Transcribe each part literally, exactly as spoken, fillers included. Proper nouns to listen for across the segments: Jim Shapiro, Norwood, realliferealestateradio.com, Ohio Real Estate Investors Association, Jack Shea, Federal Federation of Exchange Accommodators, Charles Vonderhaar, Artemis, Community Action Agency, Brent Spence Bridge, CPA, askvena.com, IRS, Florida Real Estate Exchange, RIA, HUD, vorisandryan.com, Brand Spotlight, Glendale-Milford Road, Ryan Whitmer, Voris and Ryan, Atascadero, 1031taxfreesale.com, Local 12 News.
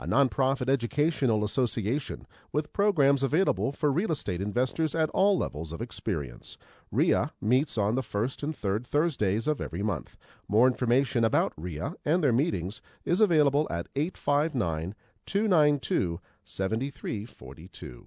a nonprofit educational association with programs available for real estate investors at all levels of experience. R I A meets on the first and third Thursdays of every month. More information about R I A and their meetings is available at eight five nine, two nine two, seven three four two.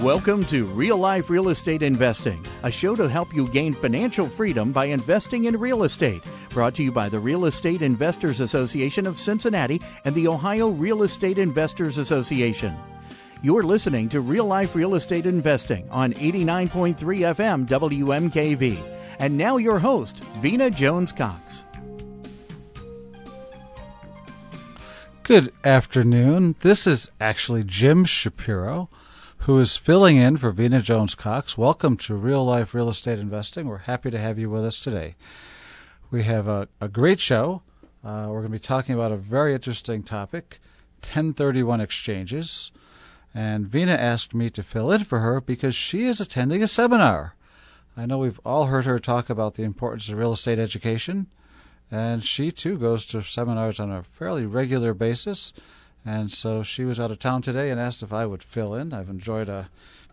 Welcome to Real Life Real Estate Investing, a show to help you gain financial freedom by investing in real estate. Brought to you by the Real Estate Investors Association of Cincinnati and the Ohio Real Estate Investors Association. You're listening to Real Life Real Estate Investing on eighty-nine point three F M W M K V. And now your host, Vena Jones-Cox. Good afternoon. This is actually Jim Shapiro, who is filling in for Vena Jones-Cox. Welcome to Real Life Real Estate Investing. We're happy to have you with us today. We have a, a great show. Uh, we're going to be talking about a very interesting topic, ten thirty-one exchanges. And Vena asked me to fill in for her because she is attending a seminar. I know we've all heard her talk about the importance of real estate education, and she, too, goes to seminars on a fairly regular basis. And so she was out of town today and asked if I would fill in. I've enjoyed uh,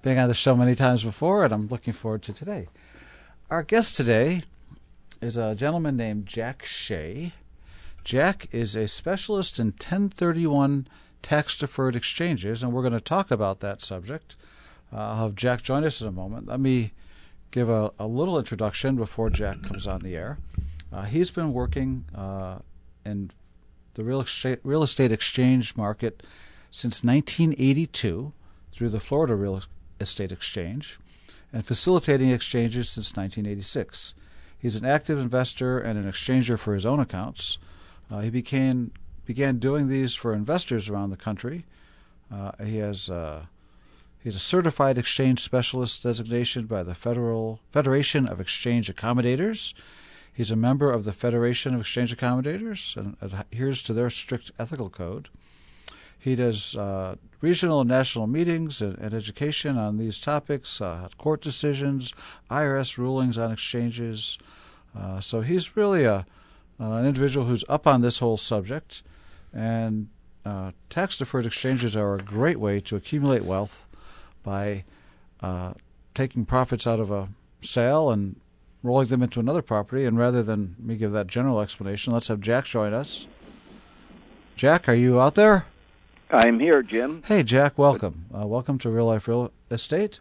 being on the show many times before, and I'm looking forward to today. Our guest today is a gentleman named Jack Shea. Jack is a specialist in ten thirty-one tax-deferred exchanges, and we're going to talk about that subject. Uh, I'll have Jack join us in a moment. Let me give a, a little introduction before Jack comes on the air. Uh, he's been working uh, in the real estate, real estate exchange market since nineteen eighty-two through the Florida Real Estate Exchange, and facilitating exchanges since nineteen eighty-six. He's an active investor and an exchanger for his own accounts. Uh, he became, began doing these for investors around the country. Uh, he has uh, he's a certified exchange specialist designation by the Federal Federation of Exchange Accommodators. He's a member of the Federation of Exchange Accommodators and adheres to their strict ethical code. He does uh, regional and national meetings and, and education on these topics, uh, court decisions, I R S rulings on exchanges. Uh, so he's really a uh, an individual who's up on this whole subject. And uh, tax-deferred exchanges are a great way to accumulate wealth by uh, taking profits out of a sale and rolling them into another property. And rather than me give that general explanation, let's have Jack join us. Jack, are you out there? I'm here, Jim. Hey, Jack, welcome. Uh, welcome to Real Life Real Estate.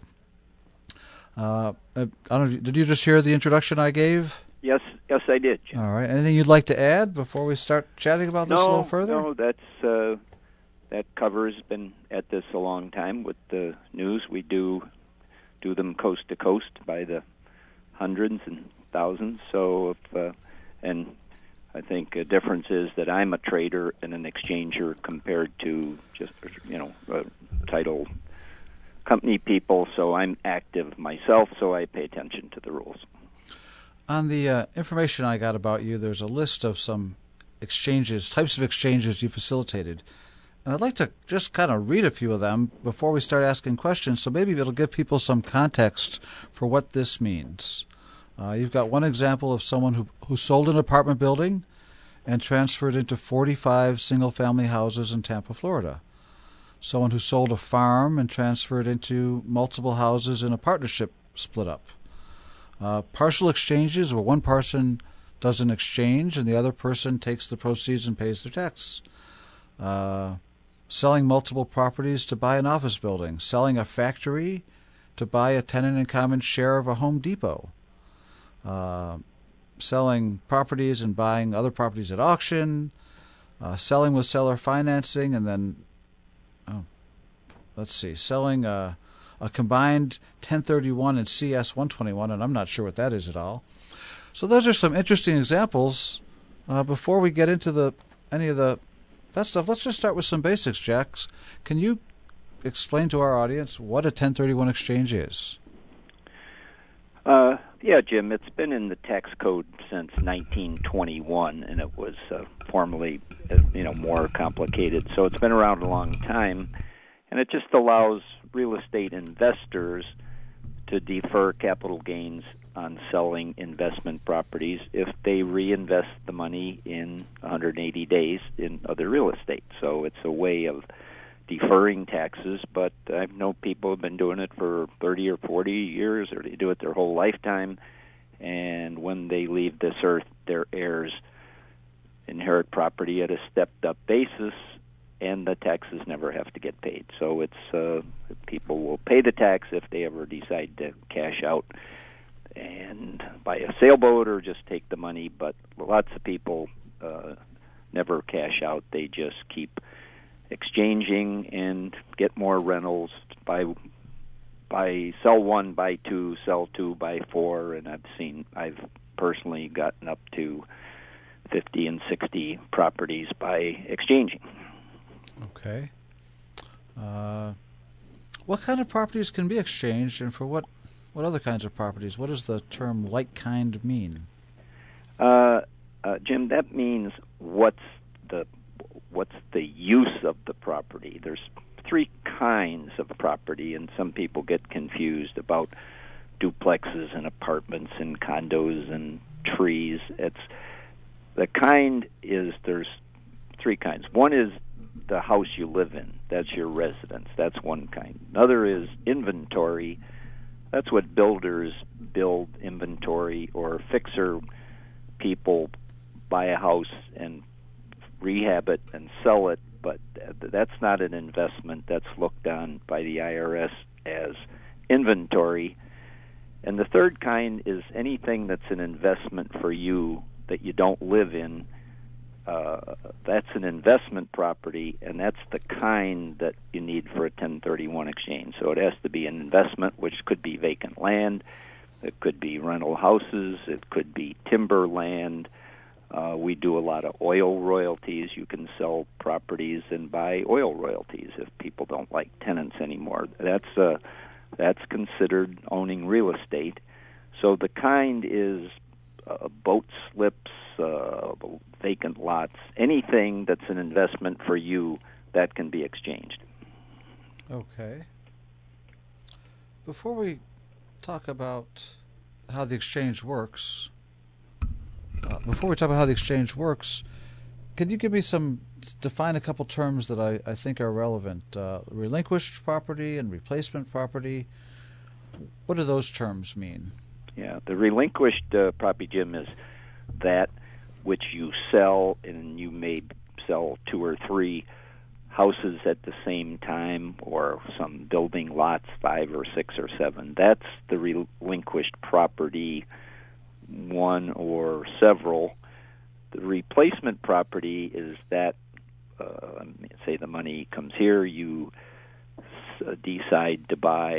Uh, I don't know, did you just hear the introduction I gave? Yes, yes, I did, Jim. All right. Anything you'd like to add before we start chatting about this no, a little further? No, that's, uh, that cover's been at this a long time with the news. We do do them coast to coast by the hundreds and thousands. So, if, uh, and I think a difference is that I'm a trader and an exchanger compared to just, you know, uh, title company people. So I'm active myself, so I pay attention to the rules. On the uh, information I got about you, there's a list of some exchanges, types of exchanges you facilitated. And I'd like to just kind of read a few of them before we start asking questions, so maybe it'll give people some context for what this means. Uh, you've got one example of someone who, who sold an apartment building and transferred into forty-five single-family houses in Tampa, Florida. Someone who sold a farm and transferred into multiple houses in a partnership split up. Uh, partial exchanges, where one person does an exchange and the other person takes the proceeds and pays their tax. Uh, selling multiple properties to buy an office building, selling a factory to buy a tenant in common share of a Home Depot, uh, selling properties and buying other properties at auction, uh, selling with seller financing, and then, oh, let's see, selling a, a combined ten thirty-one and C S one twenty-one, and I'm not sure what that is at all. So those are some interesting examples. Uh, before we get into the any of the that stuff. Let's just start with some basics, Jax. Can you explain to our audience what a ten thirty-one exchange is? Uh, yeah, Jim, it's been in the tax code since nineteen twenty-one, and it was uh, formerly, you know, more complicated. So it's been around a long time, and it just allows real estate investors to defer capital gains on selling investment properties if they reinvest the money in one hundred eighty days in other real estate. So it's a way of deferring taxes, but I know people have been doing it for thirty or forty years, or they do it their whole lifetime, and when they leave this earth, their heirs inherit property at a stepped-up basis, and the taxes never have to get paid. So it's uh, people will pay the tax if they ever decide to cash out and buy a sailboat or just take the money, but lots of people uh, never cash out. They just keep exchanging and get more rentals, buy, buy, sell one, buy two, sell two, buy four, and I've seen, I've personally gotten up to fifty and sixty properties by exchanging. Okay. Uh, what kind of properties can be exchanged, and for what, what other kinds of properties? What does the term like kind mean? Uh, uh, Jim, that means what's the what's the use of the property. There's three kinds of property, and some people get confused about duplexes and apartments and condos and trees. It's the kind is there's three kinds. One is the house you live in. That's your residence. That's one kind. Another is inventory. That's what builders build inventory, or fixer people buy a house and rehab it and sell it, but that's not an investment. That's looked on by the I R S as inventory. And the third kind is anything that's an investment for you that you don't live in. Uh, that's an investment property, and that's the kind that you need for a ten thirty-one exchange. So it has to be an investment, which could be vacant land, it could be rental houses, it could be timber land. Uh, we do a lot of oil royalties. You can sell properties and buy oil royalties if people don't like tenants anymore. That's uh, that's considered owning real estate. So the kind is uh, boat slips, uh, vacant lots, anything that's an investment for you that can be exchanged. Okay. Before we talk about how the exchange works, Uh, before we talk about how the exchange works, can you give me some, define a couple terms that I, I think are relevant? Uh, relinquished property and replacement property. What do those terms mean? Yeah, the relinquished uh, property, Jim, is that which you sell, and you may sell two or three houses at the same time, or some building lots, five or six or seven. That's the relinquished property, one or several. The replacement property is that, uh, say the money comes here, you s- decide to buy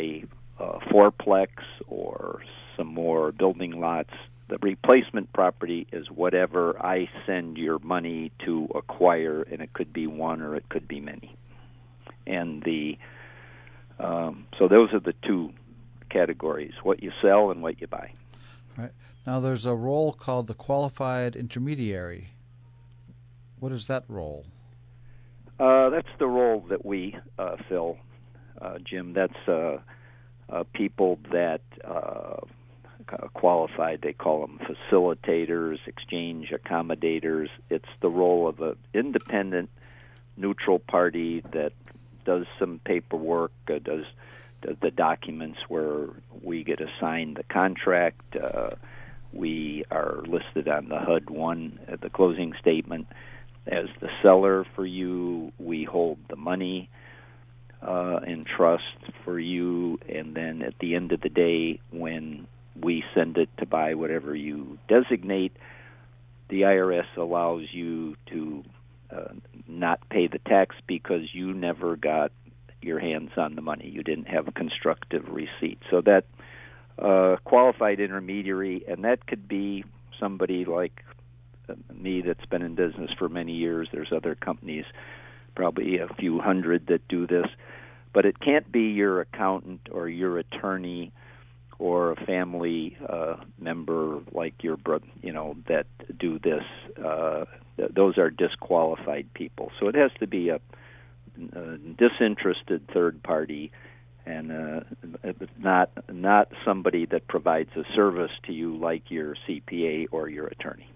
a fourplex or some more building lots. The replacement property is whatever I send your money to acquire, and it could be one or it could be many. And the um, so those are the two categories, what you sell and what you buy. All right. Now, there's a role called the qualified intermediary. What is that role? Uh, that's the role that we uh, fill, uh, Jim. That's uh, uh, people that uh, qualified. They call them facilitators, exchange accommodators. It's the role of an independent, neutral party that does some paperwork, uh, does the, the documents where we get assigned the contract. Uh, We are listed on the H U D one at the closing statement as the seller for you. We hold the money uh, in trust for you, and then at the end of the day, when we send it to buy whatever you designate, the I R S allows you to uh, not pay the tax because you never got your hands on the money. You didn't have a constructive receipt. So that Uh, qualified intermediary, and that could be somebody like me that's been in business for many years. There's other companies, probably a few hundred, that do this. But it can't be your accountant or your attorney or a family uh, member like your brother, you know, that do this. Uh, th- those are disqualified people. So it has to be a, a disinterested third party, and uh, not not somebody that provides a service to you like your C P A or your attorney.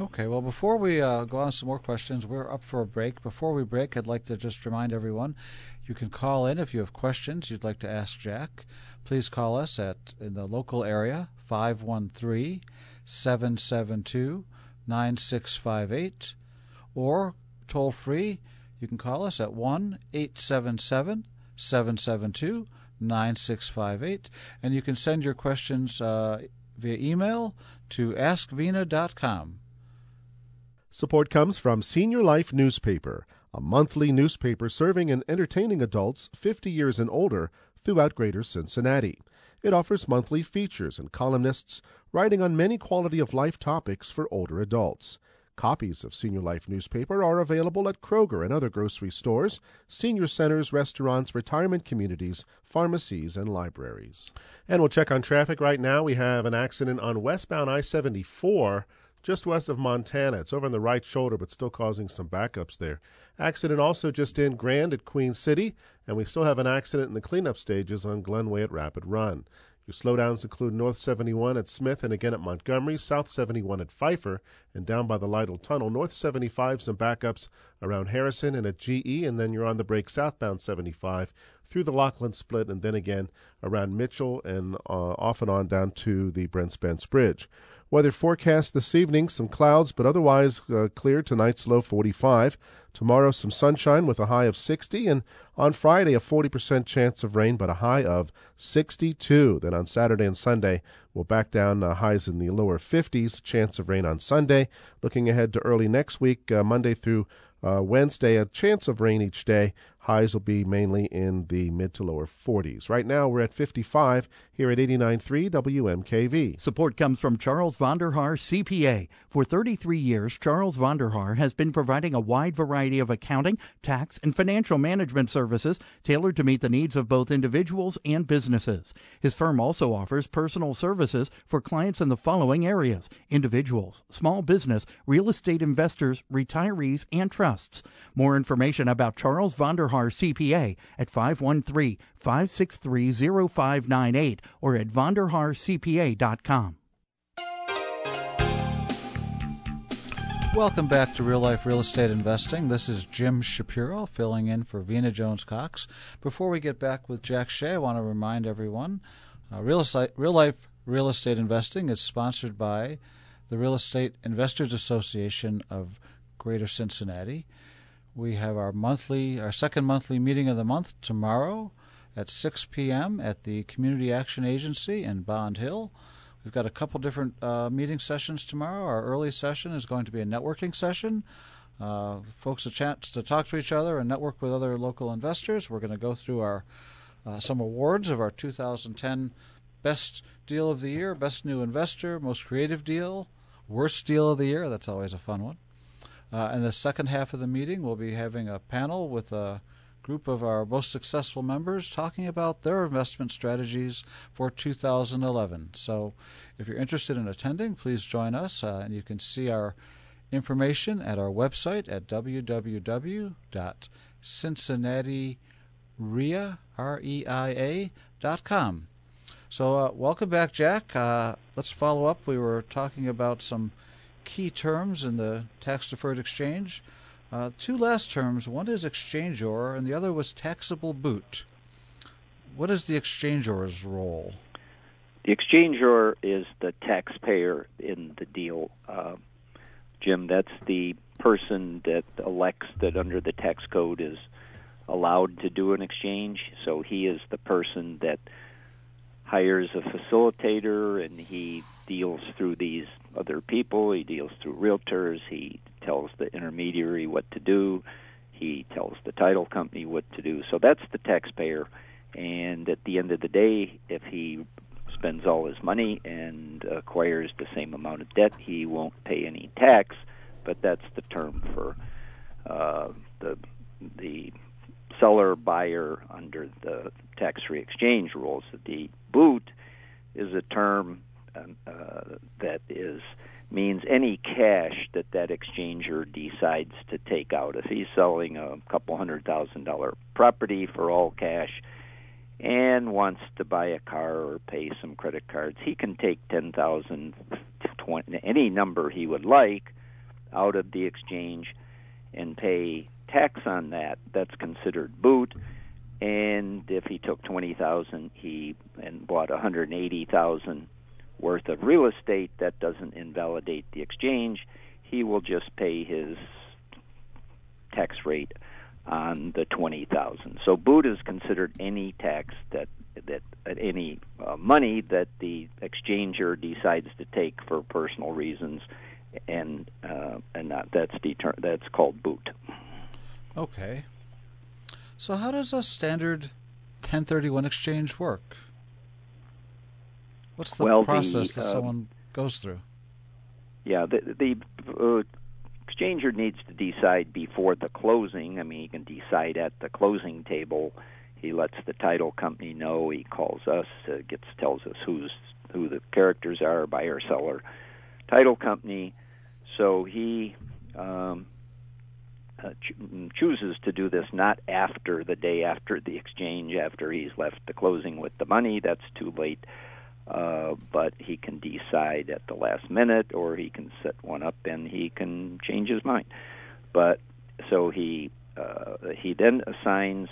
Okay, well, before we uh, go on to some more questions, we're up for a break. Before we break, I'd like to just remind everyone, you can call in if you have questions you'd like to ask Jack. Please call us at, in the local area, five one three, seven seven two, nine six five eight, or toll free, you can call us at one eight seven seven, seven seven two, nine six five eight, and you can send your questions uh, via email to ask vena dot com. Support comes from Senior Life Newspaper, a monthly newspaper serving and entertaining adults fifty years and older throughout Greater Cincinnati. It offers monthly features and columnists writing on many quality of life topics for older adults. Copies of Senior Life Newspaper are available at Kroger and other grocery stores, senior centers, restaurants, retirement communities, pharmacies, and libraries. And we'll check on traffic right now. We have an accident on westbound I seventy-four. Just west of Montana. It's over on the right shoulder, but still causing some backups there. Accident also just in Grand at Queen City, and we still have an accident in the cleanup stages on Glenway at Rapid Run. Your slowdowns include North seventy-one at Smith and again at Montgomery, South seventy-one at Pfeiffer, and down by the Lytle Tunnel. North seventy-five, some backups around Harrison and at G E, and then you're on the break southbound seventy-five through the Lockland split, and then again around Mitchell and uh, off and on down to the Brent Spence Bridge. Weather forecast this evening, some clouds, but otherwise uh, clear. Tonight's low forty-five. Tomorrow, some sunshine with a high of sixty. And on Friday, a forty percent chance of rain, but a high of sixty-two. Then on Saturday and Sunday, we'll back down uh, highs in the lower fifties. Chance of rain on Sunday. Looking ahead to early next week, uh, Monday through uh, Wednesday, a chance of rain each day. Highs will be mainly in the mid to lower forties. Right now, we're at fifty-five here at eighty-nine point three W M K V. Support comes from Charles Vonderhaar, C P A. For thirty-three years, Charles Vonderhaar has been providing a wide variety of accounting, tax, and financial management services tailored to meet the needs of both individuals and businesses. His firm also offers personal services for clients in the following areas: individuals, small business, real estate investors, retirees, and trusts. More information about Charles Vonderhaar C P A at five one three, five six three, zero five nine eight or at Vonderhaar C P A dot com. Welcome back to Real Life Real Estate Investing. This is Jim Shapiro filling in for Vena Jones-Cox. Before we get back with Jack Shea, I want to remind everyone uh, Real Estate, Real Life Real Estate Investing is sponsored by the Real Estate Investors Association of Greater Cincinnati. We have our monthly, our second monthly meeting of the month tomorrow at six p.m. at the Community Action Agency in Bond Hill. We've got a couple different uh, meeting sessions tomorrow. Our early session is going to be a networking session. Uh, folks a chance to talk to each other and network with other local investors. We're going to go through our uh, some awards of our two thousand ten Best Deal of the Year, Best New Investor, Most Creative Deal, Worst Deal of the Year. That's always a fun one. Uh, in the second half of the meeting, we'll be having a panel with a group of our most successful members talking about their investment strategies for two thousand eleven. So if you're interested in attending, please join us. Uh, and you can see our information at our website at w w w dot Cincinnati R I A dot com. So uh, welcome back, Jack. Uh, let's follow up. We were talking about some key terms in the tax-deferred exchange. Uh, two last terms. One is exchangor, and the other was taxable boot. What is the exchangor's role? The exchangor is the taxpayer in the deal, uh, Jim. That's the person that elects that under the tax code is allowed to do an exchange. So he is the person that hires a facilitator, and he deals through these other people. He deals through realtors. He tells the intermediary what to do. He tells the title company what to do. So that's the taxpayer. And at the end of the day, if he spends all his money and acquires the same amount of debt, he won't pay any tax, but that's the term for uh, the the seller-buyer under the tax-free exchange rules. The boot is a term uh, that is means any cash that that exchanger decides to take out. If he's selling a couple hundred thousand dollar property for all cash and wants to buy a car or pay some credit cards, he can take ten thousand, any number he would like, out of the exchange and pay tax on that. That's considered boot. And if he took twenty thousand he and bought one hundred eighty thousand worth of real estate, that doesn't invalidate the exchange. He will just pay his tax rate on the twenty thousand. So boot is considered any tax that that any uh, money that the exchanger decides to take for personal reasons, and uh, and not, that's deter- that's called boot. Okay. So how does a standard ten thirty-one exchange work? What's the well, process the, uh, that someone goes through? Yeah, the, the uh, exchanger needs to decide before the closing. I mean, he can decide at the closing table. He lets the title company know. He calls us, uh, gets tells us who's who the characters are, buyer, seller, title company. So he um, uh, cho- chooses to do this not after the day after the exchange, after he's left the closing with the money. That's too late. Uh, but he can decide at the last minute, or he can set one up and he can change his mind. But so he uh, he then assigns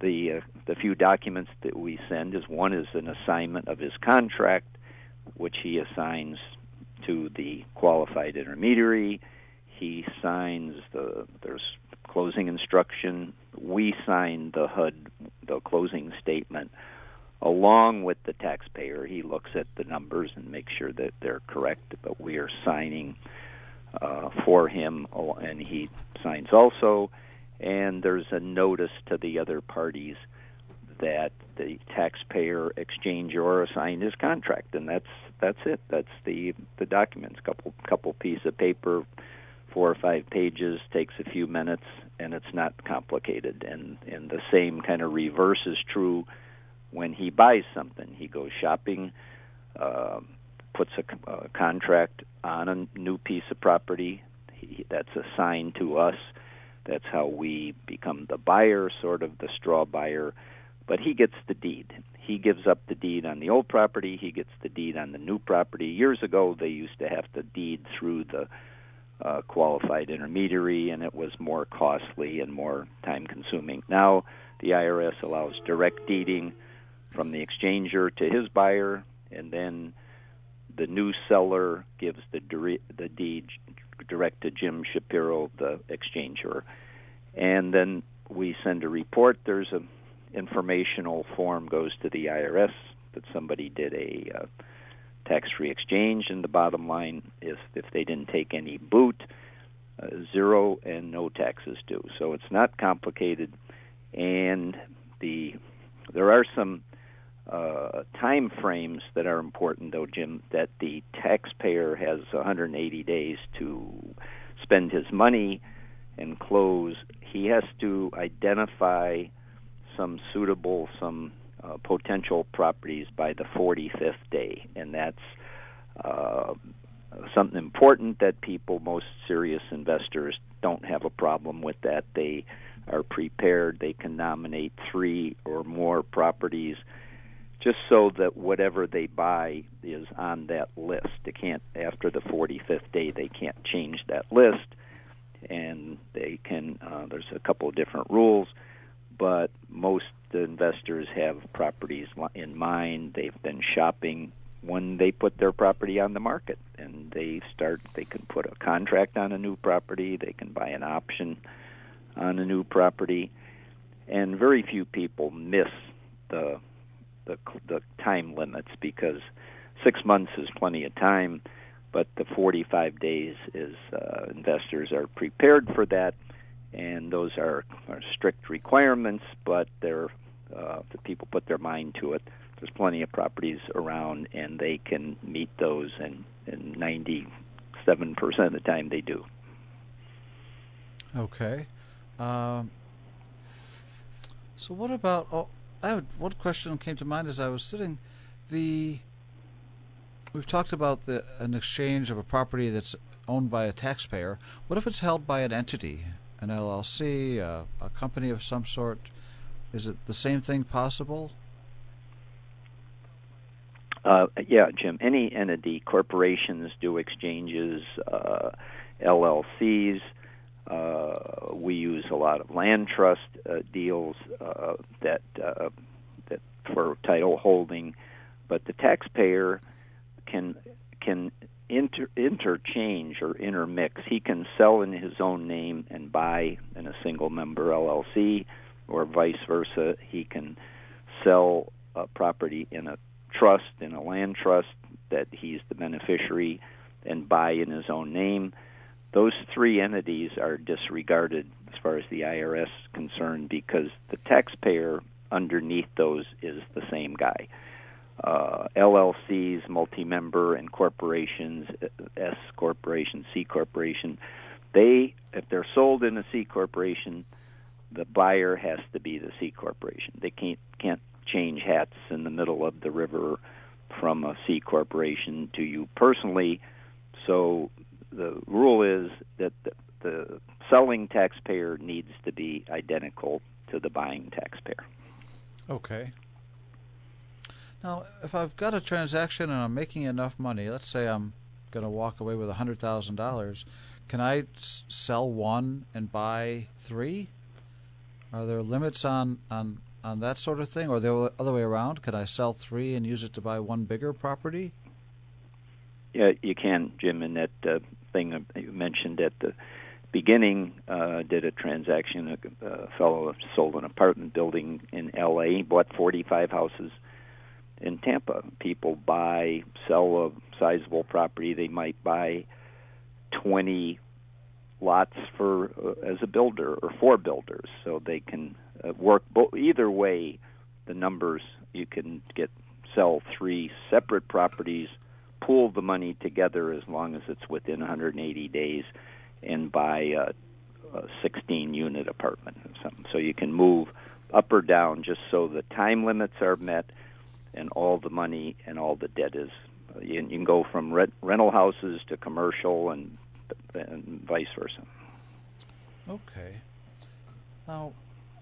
the uh, the few documents that we send. Is one is an assignment of his contract, which he assigns to the qualified intermediary. He signs the there's closing instruction. We sign the H U D, the closing statement, along with the taxpayer. He looks at the numbers and makes sure that they're correct, but we are signing uh, for him, and he signs also. And there's a notice to the other parties that the taxpayer, exchange, or assigned his contract, and that's that's it. That's the the documents. Couple couple piece of paper, four or five pages, takes a few minutes, and it's not complicated. And and the same kind of reverse is true. When he buys something, he goes shopping, uh, puts a, a contract on a new piece of property. He, that's assigned to us. That's how we become the buyer, sort of the straw buyer. But he gets the deed. He gives up the deed on the old property. He gets the deed on the new property. Years ago, they used to have to deed through the uh, qualified intermediary, and it was more costly and more time-consuming. Now the I R S allows direct deeding from the exchanger to his buyer, and then the new seller gives the de- the deed direct to Jim Shapiro, the exchanger. And then we send a report. There's an informational form goes to the I R S that somebody did a uh, tax-free exchange, and the bottom line is if they didn't take any boot, uh, zero and no taxes due. So it's not complicated, and the there are some Uh, time frames that are important, though, Jim, that the taxpayer has one hundred eighty days to spend his money and close. He has to identify some suitable, some uh, potential properties by the forty-fifth day, and that's uh, something important that people, most serious investors, don't have a problem with that. They are prepared. They can nominate three or more properties just so that whatever they buy is on that list. They can't, after the forty-fifth day, they can't change that list, and they can. Uh, there's a couple of different rules, but most investors have properties in mind. They've been shopping when they put their property on the market, and they start. They can put a contract on a new property. They can buy an option on a new property, and very few people miss the. The, the time limits, because six months is plenty of time, but the forty-five days is uh, investors are prepared for that, and those are, are strict requirements, but they're uh, the people put their mind to it. There's plenty of properties around, and they can meet those, and, and ninety-seven percent of the time they do. Okay. Um, so what about, oh, I would, one question came to mind as I was sitting, the, we've talked about the an exchange of a property that's owned by a taxpayer. What if it's held by an entity, an L L C, a, a company of some sort? Is it the same thing possible? Uh, yeah, Jim. Any entity, corporations do exchanges, uh, L L Cs. Uh, we use a lot of land trust uh, deals uh, that uh, that for title holding, but the taxpayer can can inter- interchange or intermix. He can sell in his own name and buy in a single member L L C, or vice versa. He can sell a property in a trust, in a land trust that he's the beneficiary, and buy in his own name. Those three entities are disregarded as far as the I R S is concerned, because the taxpayer underneath those is the same guy. Uh, L L Cs, multi-member, and corporations, S corporation, C corporation, they, if they're sold in a C corporation, the buyer has to be the C corporation. They can't can't change hats in the middle of the river from a C corporation to you personally. So the rule is that the, the selling taxpayer needs to be identical to the buying taxpayer. Okay. Now, if I've got a transaction and I'm making enough money, let's say I'm going to walk away with one hundred thousand dollars, can I s- sell one and buy three? Are there limits on, on, on that sort of thing? Or the other way around, could I sell three and use it to buy one bigger property? Yeah, you can, Jim. And that uh, thing you mentioned at the beginning, uh, did a transaction. A, a fellow sold an apartment building in L A, bought forty-five houses in Tampa. People buy, sell a sizable property. They might buy twenty lots for uh, as a builder, or four builders, so they can uh, work. Bo- either way, the numbers, you can get sell three separate properties, pool the money together as long as it's within one hundred eighty days, and buy a, a sixteen-unit apartment or something. So you can move up or down, just so the time limits are met and all the money and all the debt is. You, you can go from rent, rental houses to commercial and, and vice versa. Okay. Now,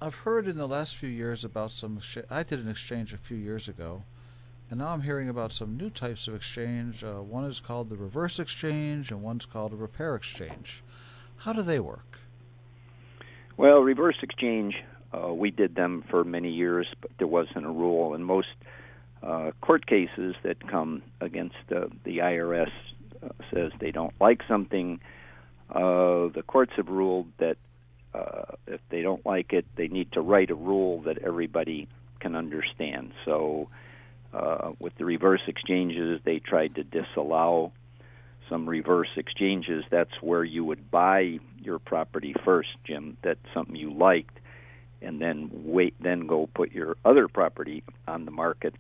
I've heard in the last few years about some... I did an exchange a few years ago, and now I'm hearing about some new types of exchange. Uh, one is called the reverse exchange, and one's called a repair exchange. How do they work? Well, reverse exchange, uh, we did them for many years, but there wasn't a rule. And most uh, court cases that come against uh, the I R S uh, says they don't like something. Uh, the courts have ruled that uh, if they don't like it, they need to write a rule that everybody can understand. So... Uh, with the reverse exchanges, they tried to disallow some reverse exchanges. That's where you would buy your property first, Jim, that's something you liked, and then wait, then go put your other property on the market,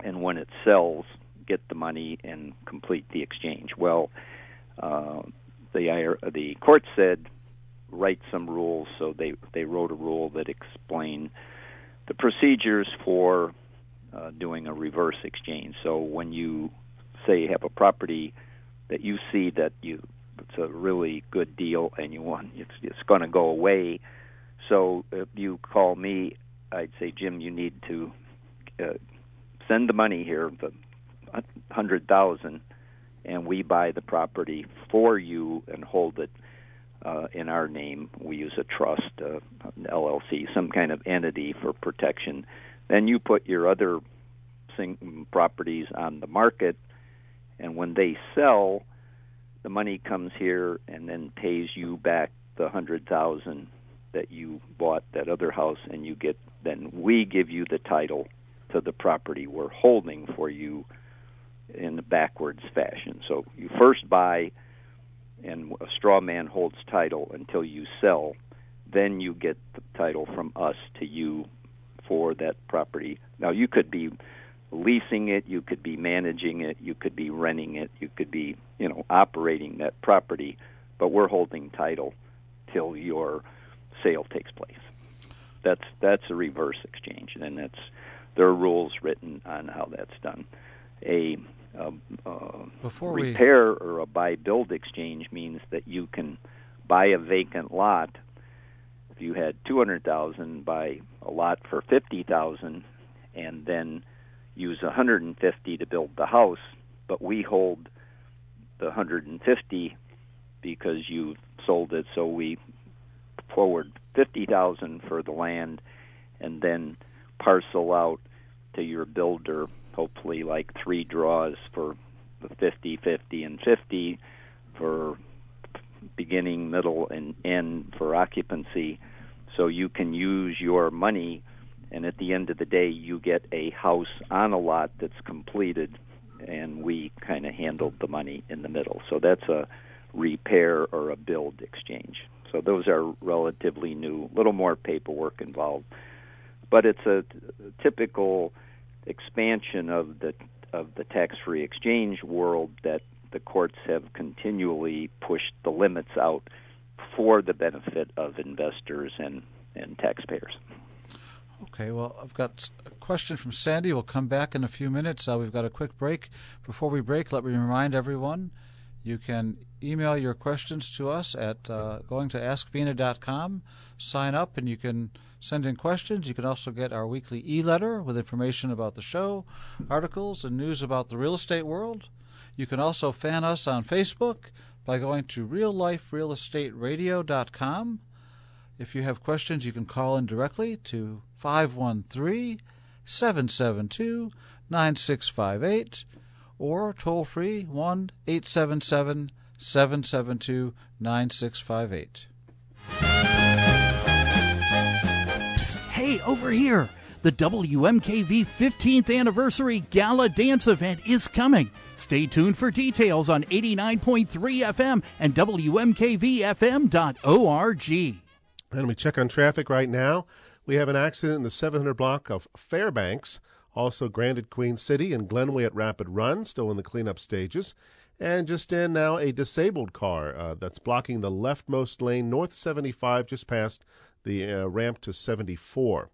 and when it sells, get the money and complete the exchange. Well, uh, the the court said write some rules, so they, they wrote a rule that explained the procedures for Uh, doing a reverse exchange. So when you say you have a property that you see that you it's a really good deal and you want it's, it's going to go away, so if you call me, I'd say, Jim, you need to uh, send the money here, the one hundred thousand dollars, and we buy the property for you and hold it uh, in our name. We use a trust, uh, an L L C, some kind of entity for protection. Then you put your other sing- properties on the market, and when they sell, the money comes here and then pays you back the one hundred thousand dollars that you bought that other house, and you get then we give you the title to the property we're holding for you in a backwards fashion. So you first buy, and a straw man holds title until you sell. Then you get the title from us to you for that property. Now, you could be leasing it, you could be managing it, you could be renting it, you could be, you know, operating that property, but we're holding title till your sale takes place. That's that's a reverse exchange, and that's there are rules written on how that's done. A, a, a Before repair we... or a buy-build exchange means that you can buy a vacant lot. If you had two hundred thousand dollars, buy a lot for fifty thousand dollars, and then use one hundred fifty thousand dollars to build the house, but we hold the one hundred fifty thousand dollars because you sold it, so we forward fifty thousand dollars for the land and then parcel out to your builder, hopefully like three draws for the fifty, fifty, and fifty for beginning, middle, and end for occupancy, so you can use your money, and at the end of the day you get a house on a lot that's completed, and we kind of handled the money in the middle. So that's a repair or a build exchange. So those are relatively new, a little more paperwork involved, but it's a t- typical expansion of the of the tax-free exchange world that the courts have continually pushed the limits out for the benefit of investors and, and taxpayers. Okay, well, I've got a question from Sandy. We'll come back in a few minutes. Uh, we've got a quick break. Before we break, let me remind everyone, you can email your questions to us at uh, going to ask vena dot com. Sign up, and you can send in questions. You can also get our weekly e-letter with information about the show, articles, and news about the real estate world. You can also fan us on Facebook by going to real life real estate radio dot com. If you have questions, you can call in directly to five one three, seven seven two, nine six five eight or toll-free one eight seven seven, seven seven two, nine six five eight. Hey, over here! The W M K V fifteenth Anniversary Gala Dance Event is coming. Stay tuned for details on eighty-nine point three F M and W M K V F M dot org. And we check on traffic right now. We have an accident in the seven hundred block of Fairbanks, also Grand at Queen City and Glenway at Rapid Run, still in the cleanup stages. And just in now, a disabled car uh, that's blocking the leftmost lane, north seventy-five, just past the uh, ramp to seventy-four.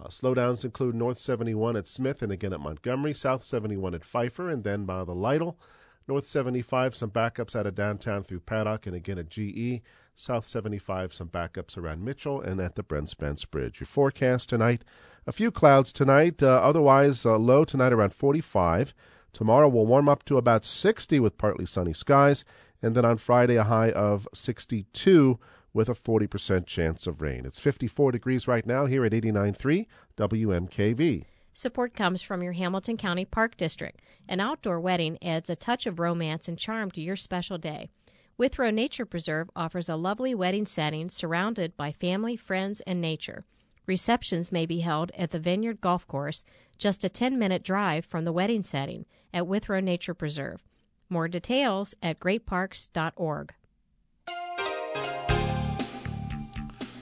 Uh, slowdowns include north seventy-one at Smith and again at Montgomery, south seventy-one at Pfeiffer and then by the Lytle, north seventy-five, some backups out of downtown through Paddock and again at G E, south seventy-five, some backups around Mitchell and at the Brent Spence Bridge. Your forecast tonight, a few clouds tonight, uh, otherwise uh, low tonight around forty-five. Tomorrow will warm up to about sixty with partly sunny skies, and then on Friday a high of sixty-two with a forty percent chance of rain. It's fifty-four degrees right now here at eighty-nine point three W M K V. Support comes from your Hamilton County Park District. An outdoor wedding adds a touch of romance and charm to your special day. Withrow Nature Preserve offers a lovely wedding setting surrounded by family, friends, and nature. Receptions may be held at the Vineyard Golf Course, just a ten-minute drive from the wedding setting at Withrow Nature Preserve. More details at great parks dot org.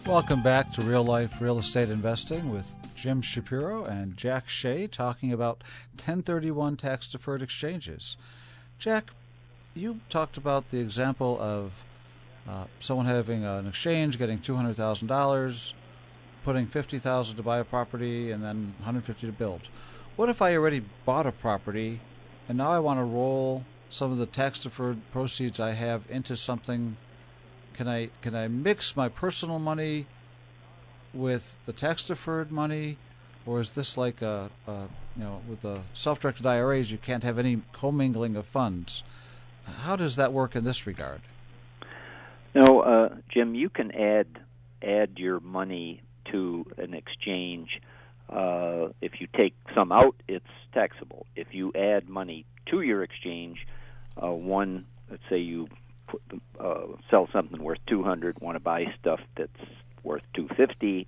Welcome back to Real Life Real Estate Investing with Jim Shapiro and Jack Shea talking about ten thirty-one tax-deferred exchanges. Jack, you talked about the example of uh, someone having an exchange, getting two hundred thousand dollars, putting fifty thousand dollars to buy a property, and then one hundred fifty thousand dollars to build. What if I already bought a property, and now I want to roll some of the tax-deferred proceeds I have into something? Can I can I mix my personal money with the tax-deferred money, or is this like a, a you know with the self-directed I R As you can't have any commingling of funds? How does that work in this regard? No, uh, Jim, you can add add your money to an exchange. Uh, if you take some out, it's taxable. If you add money to your exchange, uh, one let's say you. Uh, sell something worth two hundred, want to buy stuff that's worth two fifty,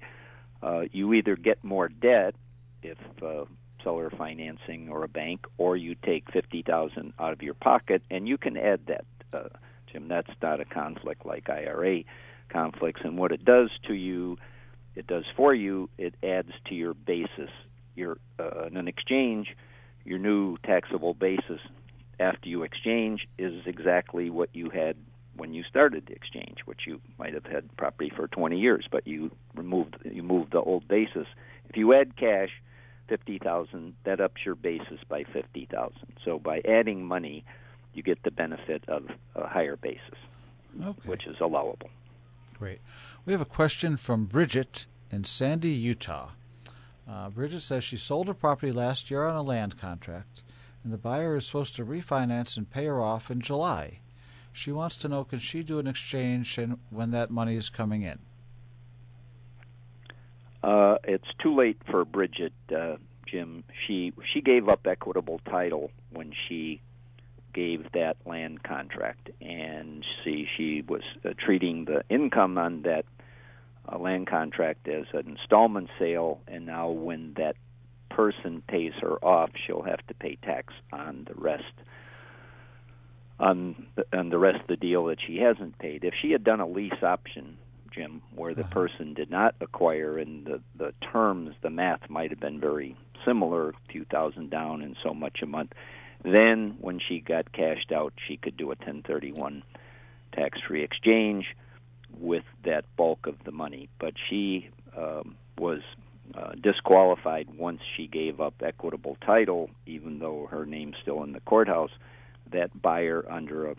uh, you either get more debt if uh, seller financing or a bank, or you take fifty thousand out of your pocket, and you can add that, uh, Jim. That's not a conflict like I R A conflicts. And what it does to you, it does for you, it adds to your basis. Your uh, in an exchange, your new taxable basis after you exchange is exactly what you had when you started the exchange, which you might have had property for twenty years, but you removed you moved the old basis. If you add cash, fifty thousand dollars, that ups your basis by fifty thousand dollars. So by adding money, you get the benefit of a higher basis, okay, which is allowable. Great. We have a question from Bridget in Sandy, Utah. Uh, Bridget says she sold her property last year on a land contract, and the buyer is supposed to refinance and pay her off in July. She wants to know, can she do an exchange and when that money is coming in? Uh, it's too late for Bridget, uh, Jim. She she gave up equitable title when she gave that land contract, and see, she was uh, treating the income on that uh, land contract as an installment sale, and now when that person pays her off, she'll have to pay tax on the rest on the, on the rest of the deal that she hasn't paid. If she had done a lease option, Jim, where the person did not acquire, and the, the terms, the math might have been very similar, two thousand dollars down and so much a month, then when she got cashed out, she could do a ten thirty-one tax-free exchange with that bulk of the money. But she um, was uh, disqualified once she gave up equitable title, even though her name's still in the courthouse. That buyer under a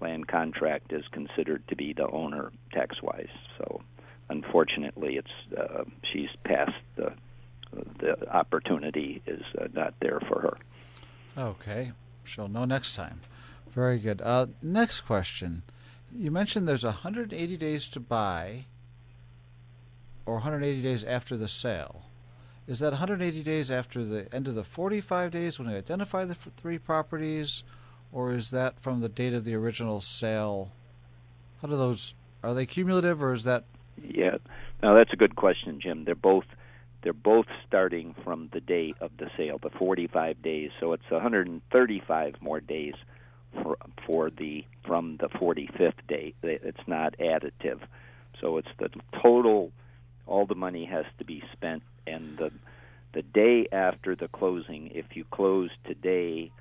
land contract is considered to be the owner tax-wise. So, unfortunately, it's uh, she's past the the opportunity is uh, not there for her. Okay, she'll know next time. Very good. Uh, next question: you mentioned there's one hundred eighty days to buy, or one hundred eighty days after the sale. Is that one hundred eighty days after the end of the forty-five days when we identify the three properties? Or is that from the date of the original sale? How do those, are they cumulative, or is that? Yeah, now that's a good question, Jim. They're both they're both starting from the day of the sale, the forty-five days. So it's one hundred thirty-five more days for for the from the forty-fifth day. It's not additive, so it's the total. All the money has to be spent, and the the day after the closing. If you close today,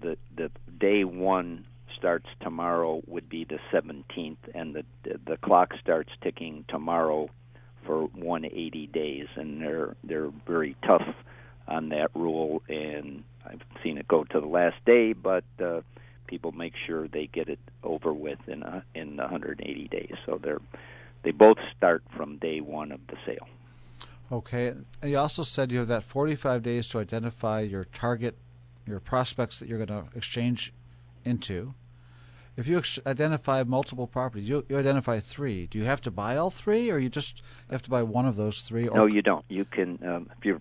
The, the day one starts tomorrow would be the seventeenth, and the the clock starts ticking tomorrow for one hundred eighty days, and they're they're very tough on that rule, and I've seen it go to the last day, but uh, people make sure they get it over with in a, in one hundred eighty days. So they're they both start from day one of the sale. Okay, and you also said you have that forty-five days to identify your target, your prospects that you're going to exchange into. If you ex- identify multiple properties, you, you identify three. Do you have to buy all three, or you just have to buy one of those three? Or no, you don't. You can, um, if you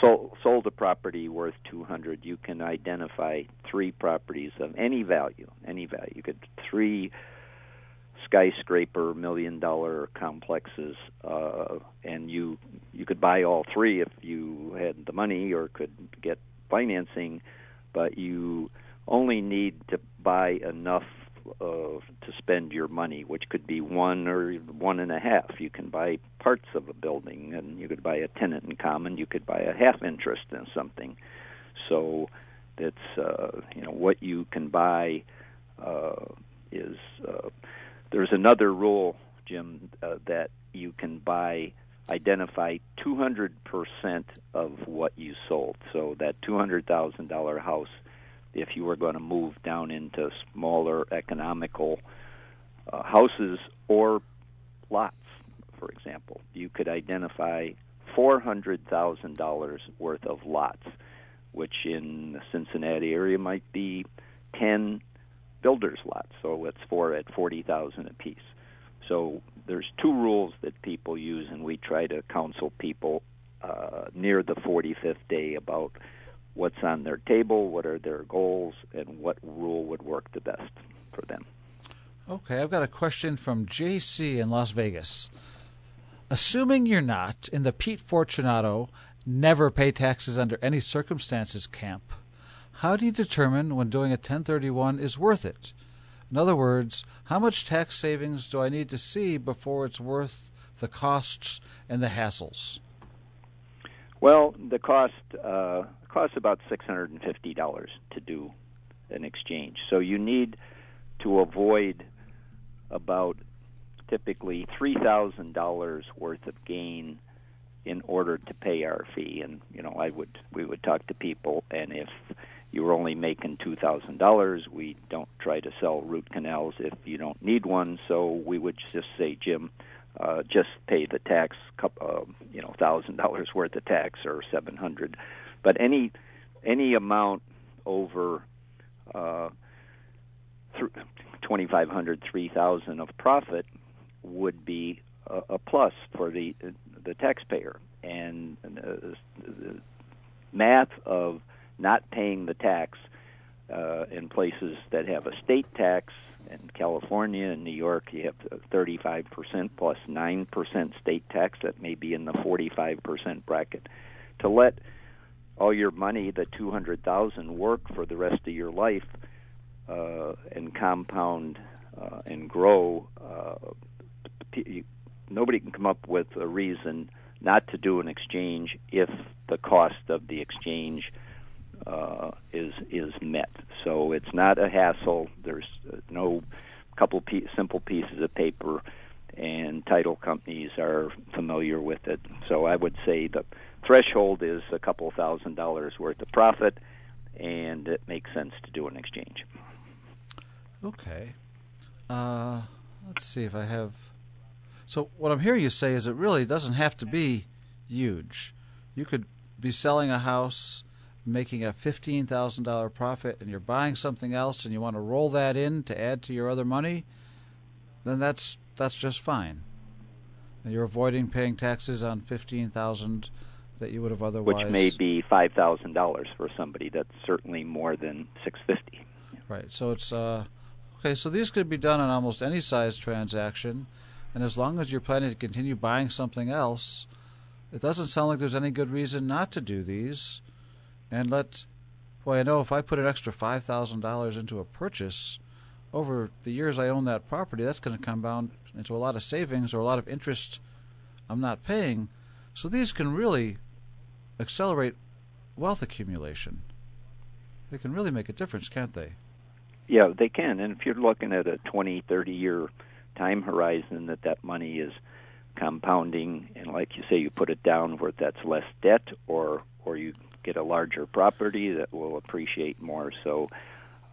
sold, sold a property worth two hundred, you can identify three properties of any value. Any value. You could three skyscraper million-dollar complexes, uh, and you you could buy all three if you had the money or could get financing. But you only need to buy enough uh, to spend your money, which could be one or one and a half. You can buy parts of a building, and you could buy a tenant in common. You could buy a half interest in something. So that's uh, you know what you can buy uh, is. Uh, there's another rule, Jim, uh, that you can buy. Identify two hundred percent of what you sold. So that two hundred thousand dollars house, if you were going to move down into smaller economical uh, houses or lots, for example, you could identify four hundred thousand dollars worth of lots, which in the Cincinnati area might be ten builders' lots. So it's four at forty thousand dollars apiece. So there's two rules that people use, and we try to counsel people uh, near the forty-fifth day about what's on their table, what are their goals, and what rule would work the best for them. Okay, I've got a question from J C in Las Vegas. Assuming you're not in the Pete Fortunato never pay taxes under any circumstances camp, how do you determine when doing a ten thirty-one is worth it? In other words, how much tax savings do I need to see before it's worth the costs and the hassles? Well, the cost uh, costs about six hundred fifty dollars to do an exchange. So you need to avoid about typically three thousand dollars worth of gain in order to pay our fee. And, you know, I would we would talk to people, and if you were only making two thousand dollars, we don't try to sell root canals if you don't need one. So we would just say, Jim, uh, just pay the tax, uh, you know, one thousand dollars worth of tax or seven hundred dollars. But any any amount over uh, twenty-five hundred dollars, three thousand dollars of profit would be a, a plus for the the taxpayer. And uh, the math of not paying the tax uh, in places that have a state tax, in California and New York, you have thirty-five percent plus nine percent state tax. That may be in the forty-five percent bracket. To let all your money, the two hundred thousand dollars, work for the rest of your life uh, and compound uh, and grow, uh, nobody can come up with a reason not to do an exchange if the cost of the exchange Uh, is is met. So it's not a hassle. There's no couple pe- simple pieces of paper, and title companies are familiar with it. So I would say the threshold is a couple thousand dollars worth of profit, and it makes sense to do an exchange. Okay. Uh, let's see if I have... So what I'm hearing you say is it really doesn't have to be huge. You could be selling a house, making a fifteen thousand dollars profit, and you're buying something else and you want to roll that in to add to your other money, then that's that's just fine. And you're avoiding paying taxes on fifteen thousand dollars that you would have otherwise... Which may be five thousand dollars for somebody. That's certainly more than six hundred fifty dollars. Right. So it's... Uh, okay, so these could be done on almost any size transaction, and as long as you're planning to continue buying something else, it doesn't sound like there's any good reason not to do these. And let's, boy, I know if I put an extra five thousand dollars into a purchase, over the years I own that property, that's going to compound into a lot of savings or a lot of interest I'm not paying. So these can really accelerate wealth accumulation. They can really make a difference, can't they? Yeah, they can. And if you're looking at a twenty, thirty-year time horizon that that money is compounding, and like you say, you put it down where that's less debt, or, or you... get a larger property that will appreciate more. So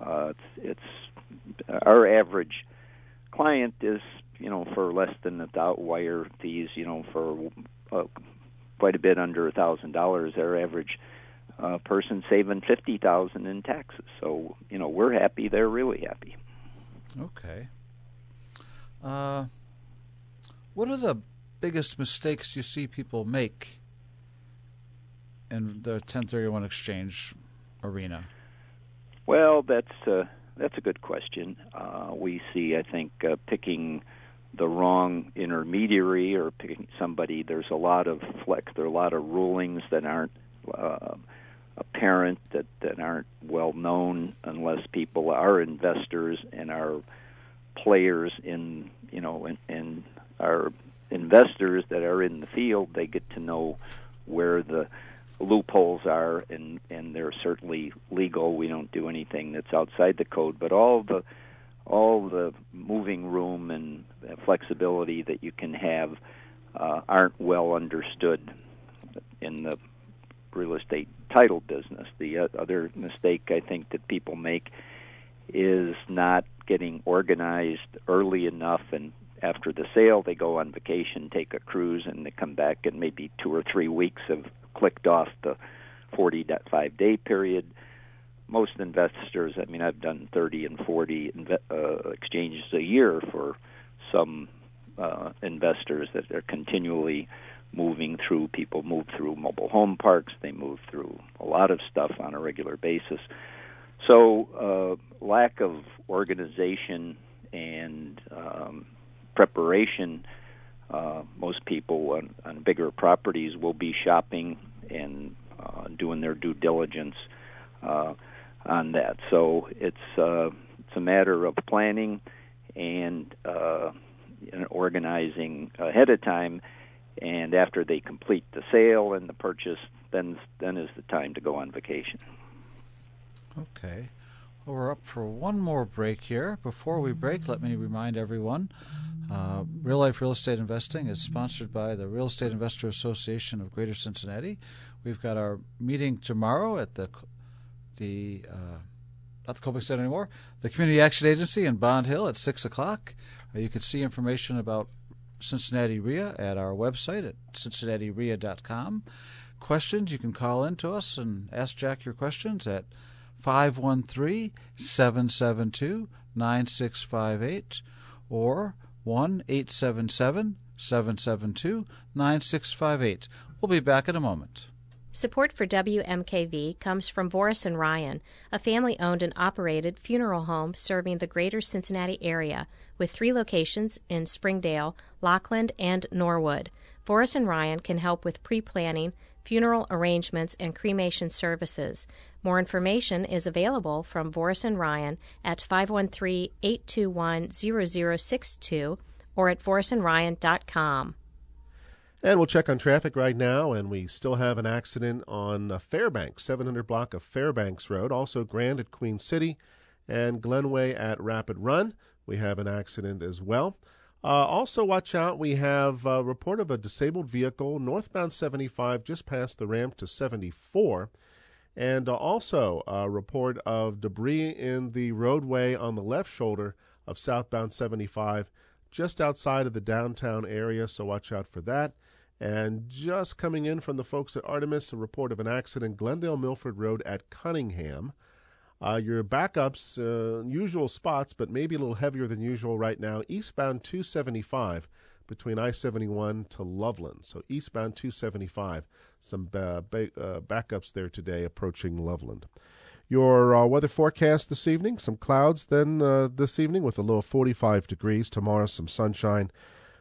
uh, it's, it's our average client is, you know, for less than a thousand wire fees, you know, for uh, quite a bit under a thousand dollars. Our average uh, person saving fifty thousand in taxes. So you know, we're happy. They're really happy. Okay. Uh, what are the biggest mistakes you see people make in the ten thirty-one exchange arena? Well, that's uh, that's a good question. Uh, we see, I think, uh, picking the wrong intermediary or picking somebody. There's a lot of flex. There are a lot of rulings that aren't uh, apparent, that, that aren't well known, unless people are investors and are players in, you know, and in, in are investors that are in the field. They get to know where the loopholes are, and, and they're certainly legal. We don't do anything that's outside the code, but all the all the moving room and flexibility that you can have uh, aren't well understood in the real estate title business. The other mistake I think that people make is not getting organized early enough, and after the sale they go on vacation, take a cruise, and they come back and maybe two or three weeks have clicked off the forty-five day period. Most investors, I mean, I've done thirty and forty uh, exchanges a year for some uh, investors that are continually moving through. People move through mobile home parks. They move through a lot of stuff on a regular basis. So uh, lack of organization and um, preparation. Uh, most people on, on bigger properties will be shopping and uh, doing their due diligence uh, on that. So it's uh, it's a matter of planning and, uh, and organizing ahead of time, and after they complete the sale and the purchase, then then is the time to go on vacation. Okay. Well, we're up for one more break here. Before we break, let me remind everyone, uh, Real Life Real Estate Investing is sponsored by the Real Estate Investors Association of Greater Cincinnati. We've got our meeting tomorrow at the, the uh, not the Copic Center anymore, the Community Action Agency in Bond Hill at six o'clock. Uh, you can see information about Cincinnati R I A at our website at Cincinnati R I A dot com. Questions, you can call in to us and ask Jack your questions at five one three, seven seven two, nine six five eight or one eight seven seven, seven seven two, nine six five eight. We'll be back in a moment. Support for W M K V comes from Voris and Ryan, a family-owned and operated funeral home serving the greater Cincinnati area with three locations in Springdale, Lockland, and Norwood. Voris and Ryan can help with pre-planning, funeral arrangements, and cremation services. More information is available from Voris and Ryan at five one three, eight two one, zero zero six two or at voris and ryan dot com. And we'll check on traffic right now, and we still have an accident on Fairbanks, seven hundred block of Fairbanks Road, also Grand at Queen City, and Glenway at Rapid Run. We have an accident as well. Uh, also, watch out. We have a report of a disabled vehicle northbound seventy-five just past the ramp to seventy-four. And uh, also a report of debris in the roadway on the left shoulder of southbound seventy-five just outside of the downtown area. So watch out for that. And just coming in from the folks at Artemis, a report of an accident, Glendale-Milford Road at Cunningham. Uh, your backups, uh, usual spots, but maybe a little heavier than usual right now. Eastbound two seventy-five between I seventy-one to Loveland. So eastbound two seventy-five, some ba- ba- uh, backups there today approaching Loveland. Your uh, weather forecast this evening, some clouds then uh, this evening with a low of forty-five degrees. Tomorrow, some sunshine.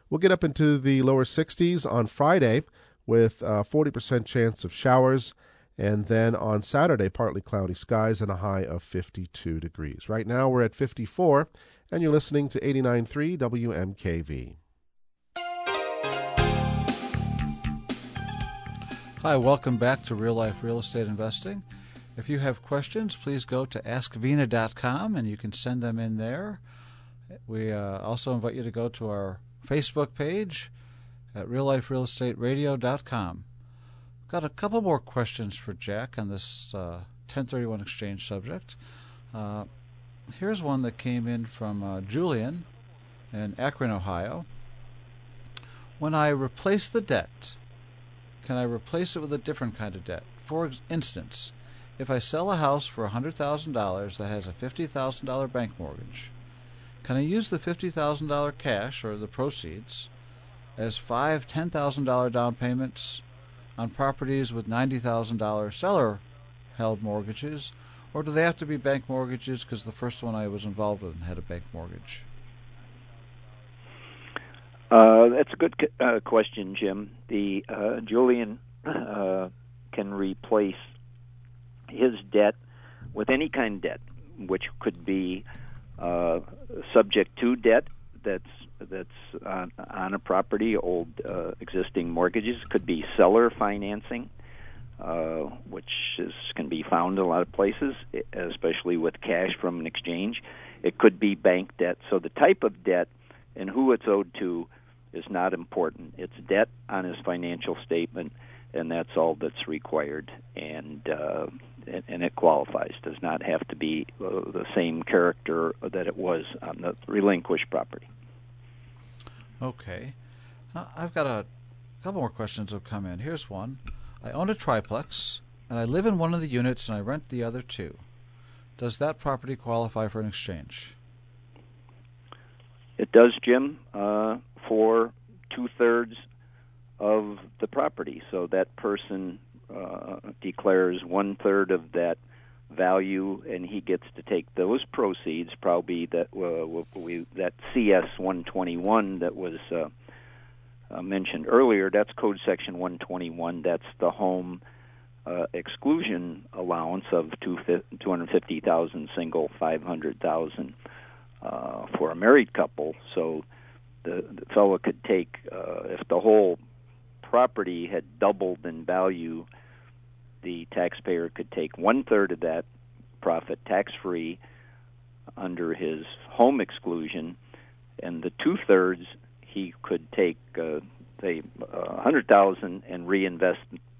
We'll get up into the lower sixties on Friday with a forty percent chance of showers. And then on Saturday, partly cloudy skies and a high of fifty-two degrees. Right now we're at fifty-four, and you're listening to eighty-nine point three W M K V. Hi, welcome back to Real Life Real Estate Investing. If you have questions, please go to ask vena dot com, and you can send them in there. We uh, also invite you to go to our Facebook page at real life real estate radio dot com. Got a couple more questions for Jack on this uh, ten thirty-one exchange subject. Uh, here's one that came in from uh, Julian in Akron, Ohio. When I replace the debt, can I replace it with a different kind of debt? For instance, if I sell a house for one hundred thousand dollars that has a fifty thousand dollars bank mortgage, can I use the fifty thousand dollars cash or the proceeds as five ten thousand dollars down payments on properties with ninety thousand dollars seller-held mortgages, or do they have to be bank mortgages because the first one I was involved with had a bank mortgage? Uh, that's a good uh, question, Jim. The uh, Julian uh, can replace his debt with any kind of debt, which could be uh, subject to debt that's that's on, on a property, old uh, existing mortgages. Could be seller financing, uh, which is, can be found in a lot of places, especially with cash from an exchange. It could be bank debt. So the type of debt and who it's owed to is not important. It's debt on his financial statement, and that's all that's required, and uh, and it qualifies. Does not have to be uh, the same character that it was on the relinquished property. Okay. Uh, I've got a couple more questions that have come in. Here's one. I own a triplex, and I live in one of the units, and I rent the other two. Does that property qualify for an exchange? It does, Jim, uh, for two-thirds of the property. So that person uh, declares one-third of that value, and he gets to take those proceeds, probably that uh, we, that C S one twenty-one that was uh, uh, mentioned earlier. That's Code Section one twenty-one. That's the home uh, exclusion allowance of two hundred fifty thousand single, five hundred thousand uh, for a married couple. So the, the fellow could take, uh, if the whole property had doubled in value, the taxpayer could take one-third of that profit tax-free under his home exclusion, and the two-thirds he could take, uh, say, one hundred thousand dollars and reinvest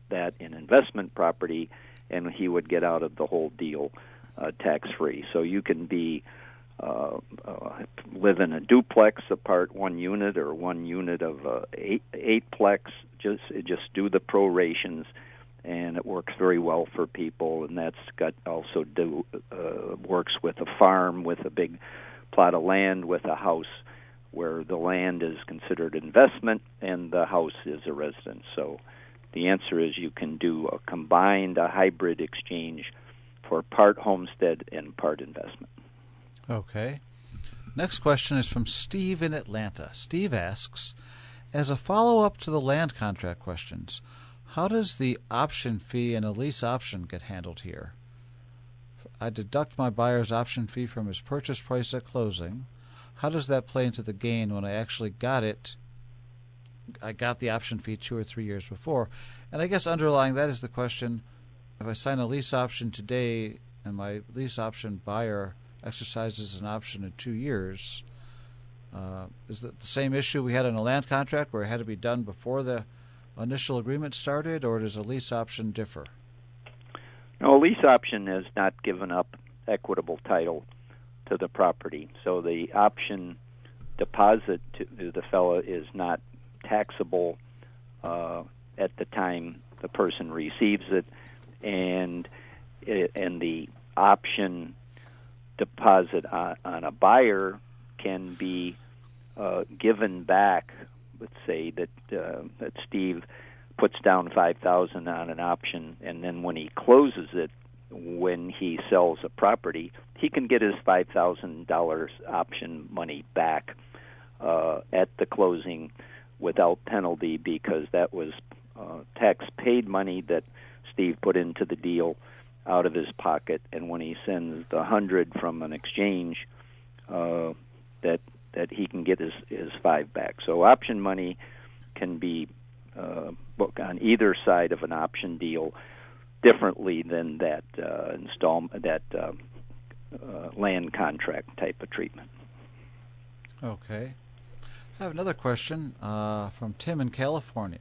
that in investment property, and he would get out of the whole deal uh, tax-free. So you can be uh, uh, live in a duplex, apart one unit, or one unit of uh, eight, eightplex. Just just do the prorations, and it works very well for people. And that's got also do uh, works with a farm, with a big plot of land, with a house, where the land is considered investment and the house is a residence. So the answer is you can do a combined, a hybrid exchange for part homestead and part investment. Okay. Next question is from Steve in Atlanta. Steve asks, as a follow-up to the land contract questions, how does the option fee and a lease option get handled here? I deduct my buyer's option fee from his purchase price at closing. How does that play into the gain when I actually got it? I got the option fee two or three years before. And I guess underlying that is the question, if I sign a lease option today and my lease option buyer exercises an option in two years, uh, is that the same issue we had in a land contract where it had to be done before the initial agreement started, or does a lease option differ? No, a lease option has not given up equitable title to the property. So the option deposit to the fellow is not taxable uh, at the time the person receives it, and and the option deposit on, on a buyer can be uh, given back. Let's say that uh, that Steve puts down five thousand dollars on an option, and then when he closes it, when he sells a property, he can get his five thousand dollars option money back uh, at the closing without penalty, because that was uh, tax-paid money that Steve put into the deal out of his pocket. And when he sends the one hundred from an exchange, uh, that that he can get his, his five back. So option money can be uh, booked on either side of an option deal differently than that uh, installment, that uh, uh, land contract type of treatment. Okay. I have another question uh, from Tim in California.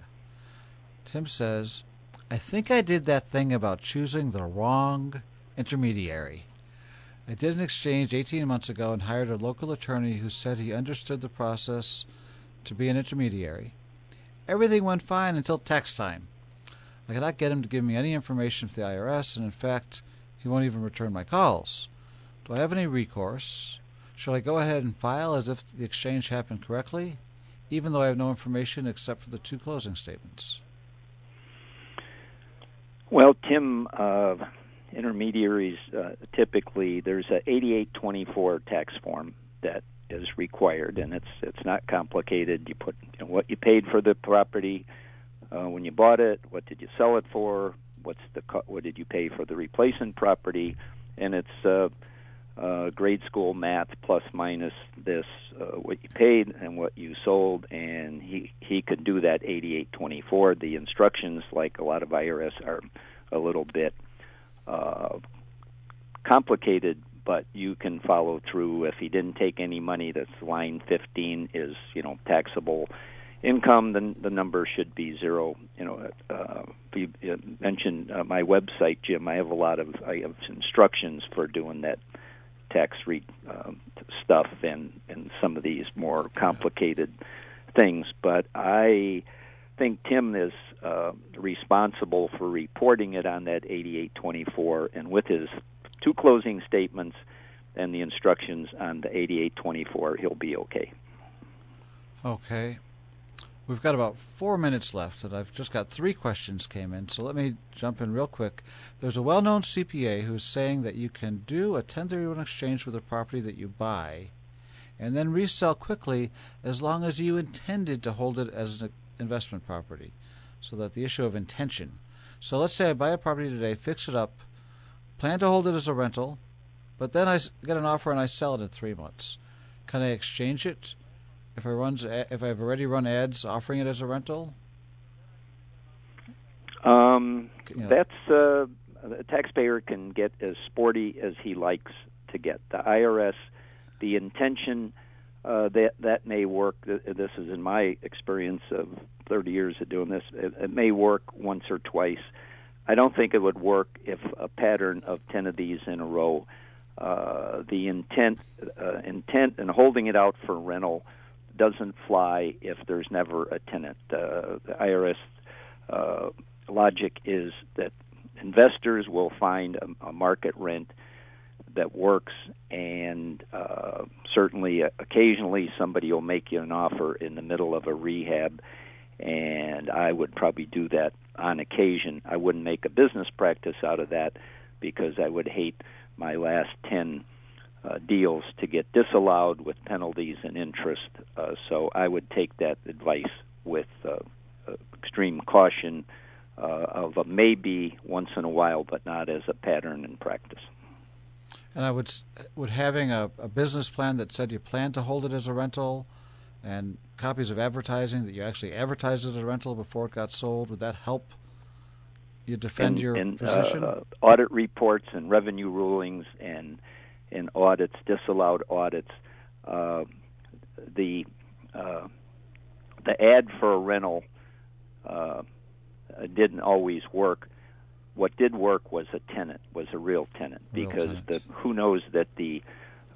Tim says, I think I did that thing about choosing the wrong intermediary. I did an exchange eighteen months ago and hired a local attorney who said he understood the process to be an intermediary. Everything went fine until tax time. I could not get him to give me any information for the I R S, and in fact, he won't even return my calls. Do I have any recourse? Should I go ahead and file as if the exchange happened correctly, even though I have no information except for the two closing statements? Well, Tim, uh, intermediaries, uh, typically there's an eighty-eight twenty-four tax form that is required, and it's it's not complicated. You put you know, what you paid for the property uh, when you bought it, what did you sell it for, what's the co- what did you pay for the replacement property, and it's uh, Uh, grade school math, plus minus this, uh, what you paid and what you sold, and he, he could do that eighty-eight twenty-four. The instructions, like a lot of I R S, are a little bit uh, complicated, but you can follow through. If he didn't take any money, that's line fifteen is, you know, taxable income, then the number should be zero. You know, uh, you mentioned uh, my website, Jim. I have a lot of I have instructions for doing that tax re- uh, stuff and, and some of these more complicated things. But I think Tim is uh, responsible for reporting it on that eighty-eight twenty-four, and with his two closing statements and the instructions on the eighty-eight twenty-four, he'll be okay. Okay. We've got about four minutes left, and I've just got three questions came in, so let me jump in real quick. There's a well-known C P A who's saying that you can do a ten thirty-one exchange with a property that you buy and then resell quickly as long as you intended to hold it as an investment property, so that the issue of intention. So let's say I buy a property today, fix it up, plan to hold it as a rental, but then I get an offer and I sell it in three months. Can I exchange it? If I runs, if I've already run ads offering it as a rental? Um, yeah. That's uh, a taxpayer can get as sporty as he likes to get. The I R S, the intention uh, that that may work. This is in my experience of thirty years of doing this. It, it may work once or twice. I don't think it would work if a pattern of ten of these in a row. Uh, the intent, uh, intent, and holding it out for rental doesn't fly if there's never a tenant. Uh, the I R S uh, logic is that investors will find a, a market rent that works, and uh, certainly, uh, occasionally, somebody will make you an offer in the middle of a rehab, and I would probably do that on occasion. I wouldn't make a business practice out of that because I would hate my last ten uh, deals to get disallowed with penalties and interest. Uh, so I would take that advice with uh, uh, extreme caution uh, of a maybe once in a while, but not as a pattern in practice. And I would would having a, a business plan that said you plan to hold it as a rental, and copies of advertising that you actually advertised as a rental before it got sold, would that help you defend and, your and, position? Uh, audit reports and revenue rulings and and audits, disallowed audits. Uh, the uh, the ad for a rental uh, didn't always work. What did work was a tenant, was a real tenant, real because tenant. The, who knows that the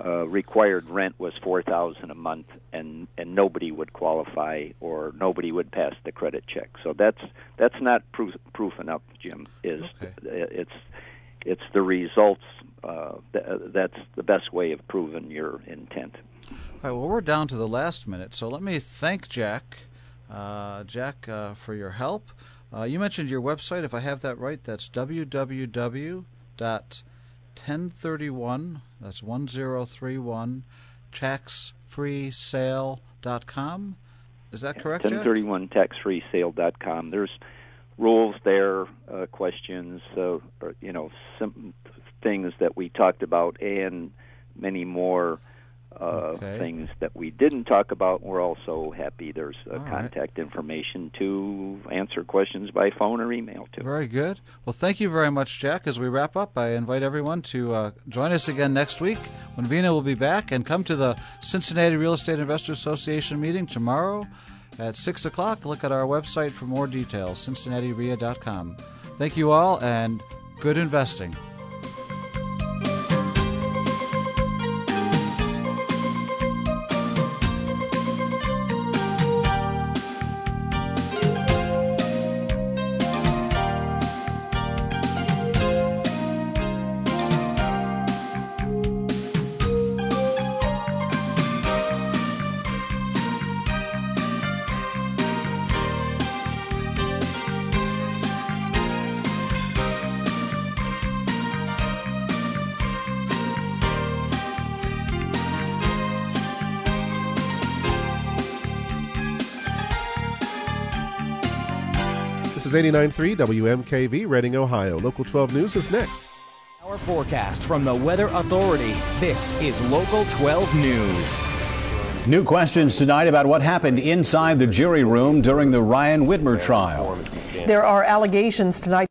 Uh, required rent was four thousand dollars a month, and, and nobody would qualify or nobody would pass the credit check. So that's that's not proof, proofing up, Jim. Is okay. It's it's the results. Uh, th- that's the best way of proving your intent. All right. Well, we're down to the last minute, so let me thank Jack, uh, Jack, uh, for your help. Uh, you mentioned your website. If I have that right, that's w w w dot ten thirty-one That's ten thirty-one tax free sale dot com. Is that correct, Jack? ten thirty-one tax free sale dot com. There's rules there, uh, questions, uh, or, you know, some things that we talked about, and many more uh, okay. things that we didn't talk about. We're also happy there's uh, contact right. information to answer questions by phone or email, too. Very good. Well, thank you very much, Jack. As we wrap up, I invite everyone to uh, join us again next week when Vena will be back, and come to the Cincinnati Real Estate Investors Association meeting tomorrow at six o'clock. Look at our website for more details, Cincinnati R I A dot com. Thank you all, and good investing. eighty-nine point three W M K V, Reading, Ohio. Local twelve News is next. Our forecast from the Weather Authority. This is Local twelve News. New questions tonight about what happened inside the jury room during the Ryan Whitmer trial. There are allegations tonight.